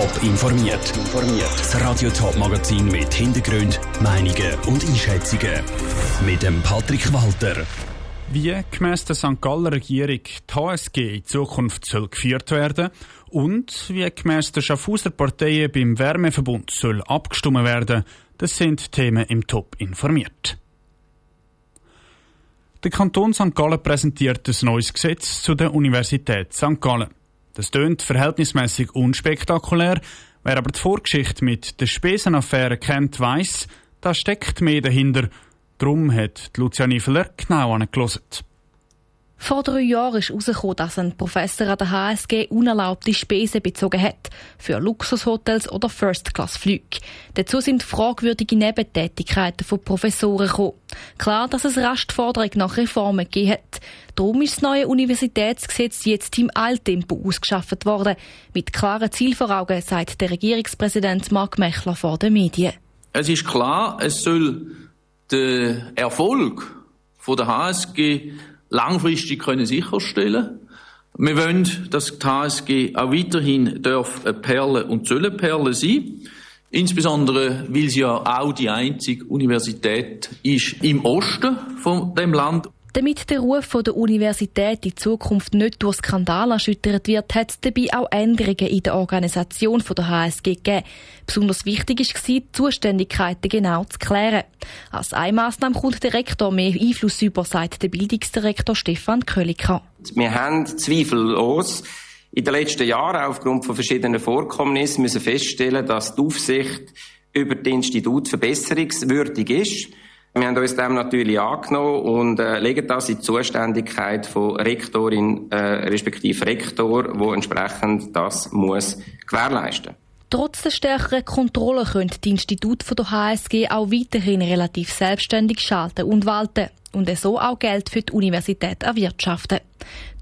Top informiert. Das Radio Top Magazin mit Hintergründen, Meinungen und Einschätzungen. Mit dem Patrick Walter. Wie gemäss der St. Galler Regierung die HSG in Zukunft soll geführt werden und wie gemäss der Schaffhauser Parteien beim Wärmeverbund soll abgestimmt werden, das sind Themen im Top informiert. Der Kanton St. Gallen präsentiert ein neues Gesetz zu der Universität St. Gallen. Das tönt verhältnismäßig unspektakulär. Wer aber die Vorgeschichte mit der Spesenaffäre kennt, weiss, da steckt mehr dahinter. Darum hat Luciani Niefler genau angehört. Vor 3 Jahren ist herausgekommen, dass ein Professor an der HSG unerlaubte Spesen bezogen hat, für Luxushotels oder First-Class-Flüge. Dazu sind fragwürdige Nebentätigkeiten von Professoren gekommen. Klar, dass es rasch die Forderung nach Reformen gegeben hat. Darum ist das neue Universitätsgesetz jetzt im Eiltempo ausgeschafft worden. Mit klaren Zielen vor Augen, sagt der Regierungspräsident Mark Mechler vor den Medien. Es ist klar, es soll den Erfolg von der HSG langfristig können sicherstellen. Wir wollen, dass die HSG auch weiterhin eine Perle und sollen Perle sein. Insbesondere, weil sie ja auch die einzige Universität ist im Osten von dem Land. Damit der Ruf von der Universität in Zukunft nicht durch Skandale erschüttert wird, hat es dabei auch Änderungen in der Organisation der HSG gegeben. Besonders wichtig war, die Zuständigkeiten genau zu klären. Als eine Massnahme kommt der Rektor mehr Einfluss über, sagt der Bildungsdirektor Stefan Kölliker. Wir haben zweifellos in den letzten Jahren aufgrund von verschiedenen Vorkommnissen müssen feststellen, dass die Aufsicht über das Institut verbesserungswürdig ist. Wir haben uns dem natürlich angenommen und legen das in die Zuständigkeit von Rektorin respektive Rektor, wo entsprechend das muss gewährleisten. Trotz der stärkeren Kontrolle können die Institute der HSG auch weiterhin relativ selbstständig schalten und walten und so auch Geld für die Universität erwirtschaften.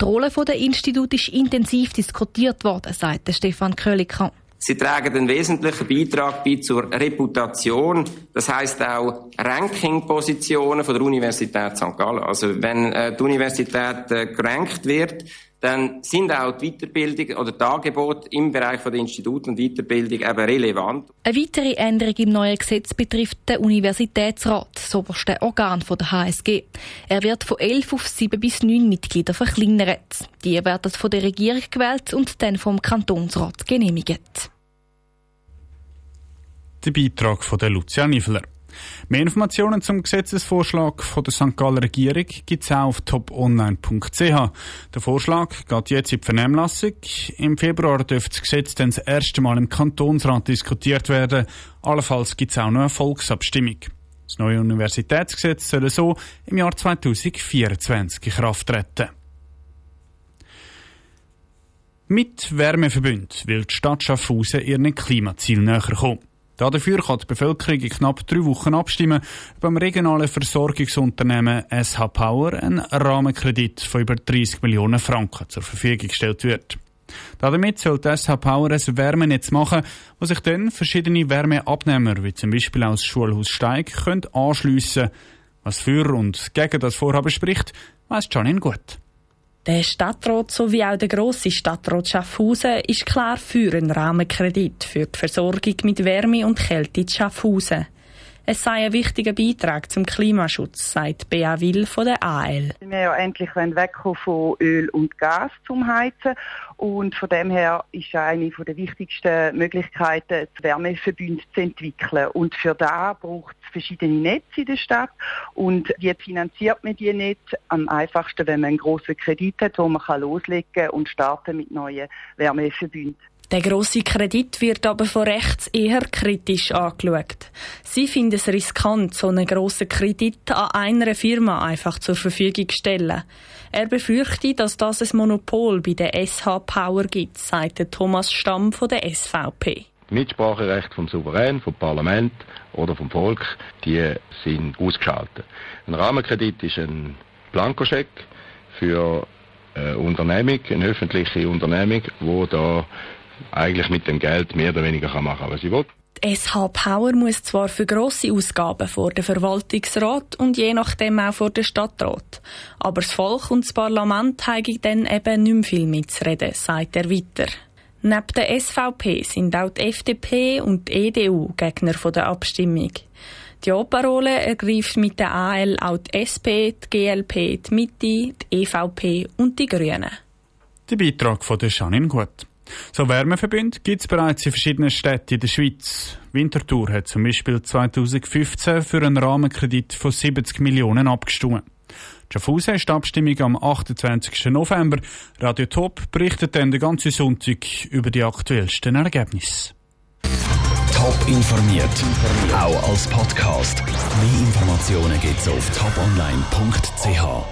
Die Rolle der Institute ist intensiv diskutiert worden, sagt Stefan Kölliker. Sie tragen einen wesentlichen Beitrag bei zur Reputation, das heisst auch Rankingpositionen von der Universität St. Gallen. Also wenn die Universität gerankt wird, dann sind auch die Weiterbildung oder die Angebote im Bereich der Institute und Weiterbildung eben relevant. Eine weitere Änderung im neuen Gesetz betrifft den Universitätsrat, das oberste Organ der HSG. Er wird von 11 auf 7 bis 9 Mitglieder verkleinert. Die werden von der Regierung gewählt und dann vom Kantonsrat genehmigt. Der Beitrag von Luciani Niefler. Mehr Informationen zum Gesetzesvorschlag von der St. Galler Regierung gibt es auch auf toponline.ch. Der Vorschlag geht jetzt in die Vernehmlassung. Im Februar dürfte das Gesetz dann das erste Mal im Kantonsrat diskutiert werden. Allenfalls gibt es auch noch eine Volksabstimmung. Das neue Universitätsgesetz soll so im Jahr 2024 in Kraft treten. Mit Wärmeverbund will die Stadt Schaffhausen ihren Klimazielen näher kommen. Dafür kann die Bevölkerung in knapp 3 Wochen abstimmen, beim regionalen Versorgungsunternehmen SH Power ein Rahmenkredit von über 30 Millionen Franken zur Verfügung gestellt wird. Damit soll die SH Power ein Wärmenetz machen, wo sich dann verschiedene Wärmeabnehmer, wie zum Beispiel aus Schulhaus Steig, anschliessen können. Was für und gegen das Vorhaben spricht, weiss Janine Gut. Der Stadtrat sowie auch der grosse Stadtrat Schaffhausen ist klar für einen Rahmenkredit für die Versorgung mit Wärme und Kälte in Schaffhausen. Es sei ein wichtiger Beitrag zum Klimaschutz, sagt Bea Will von der AL. Wir wollen ja endlich wegkommen von Öl und Gas zum Heizen. Und von dem her ist eine der wichtigsten Möglichkeiten, das Wärmeverbund zu entwickeln. Und für das braucht es verschiedene Netze in der Stadt. Und wie finanziert man die Netze? Am einfachsten, wenn man einen grossen Kredit hat, den man loslegen kann und starten mit neuen Wärmeverbünden. Der grosse Kredit wird aber von rechts eher kritisch angeschaut. Sie finden es riskant, so einen grossen Kredit an einer Firma einfach zur Verfügung zu stellen. Er befürchtet, dass das ein Monopol bei der SH Power gibt, sagt der Thomas Stamm von der SVP. Mitspracherecht vom Souverän, vom Parlament oder vom Volk, die sind ausgeschaltet. Ein Rahmenkredit ist ein Blankoscheck für eine Unternehmung, eine öffentliche Unternehmung, die da eigentlich mit dem Geld mehr oder weniger machen kann, was sie will. Die SH Power muss zwar für grosse Ausgaben vor den Verwaltungsrat und je nachdem auch vor den Stadtrat. Aber das Volk und das Parlament haben dann eben nicht mehr viel mitzureden, sagt er weiter. Neben der SVP sind auch die FDP und die EDU Gegner der Abstimmung. Die Ja-Parole ergreift mit der AL auch die SP, die GLP, die Mitte, die EVP und die Grünen. Der Beitrag von Janine Gut. So Wärmeverbünde gibt es bereits in verschiedenen Städten in der Schweiz. Winterthur hat zum Beispiel 2015 für einen Rahmenkredit von 70 Millionen abgestimmt. Schaffhausen ist die Abstimmung am 28. November. Radio Top berichtet dann den ganzen Sonntag über die aktuellsten Ergebnisse. Top informiert, auch als Podcast. Mehr Informationen gibt's auf toponline.ch.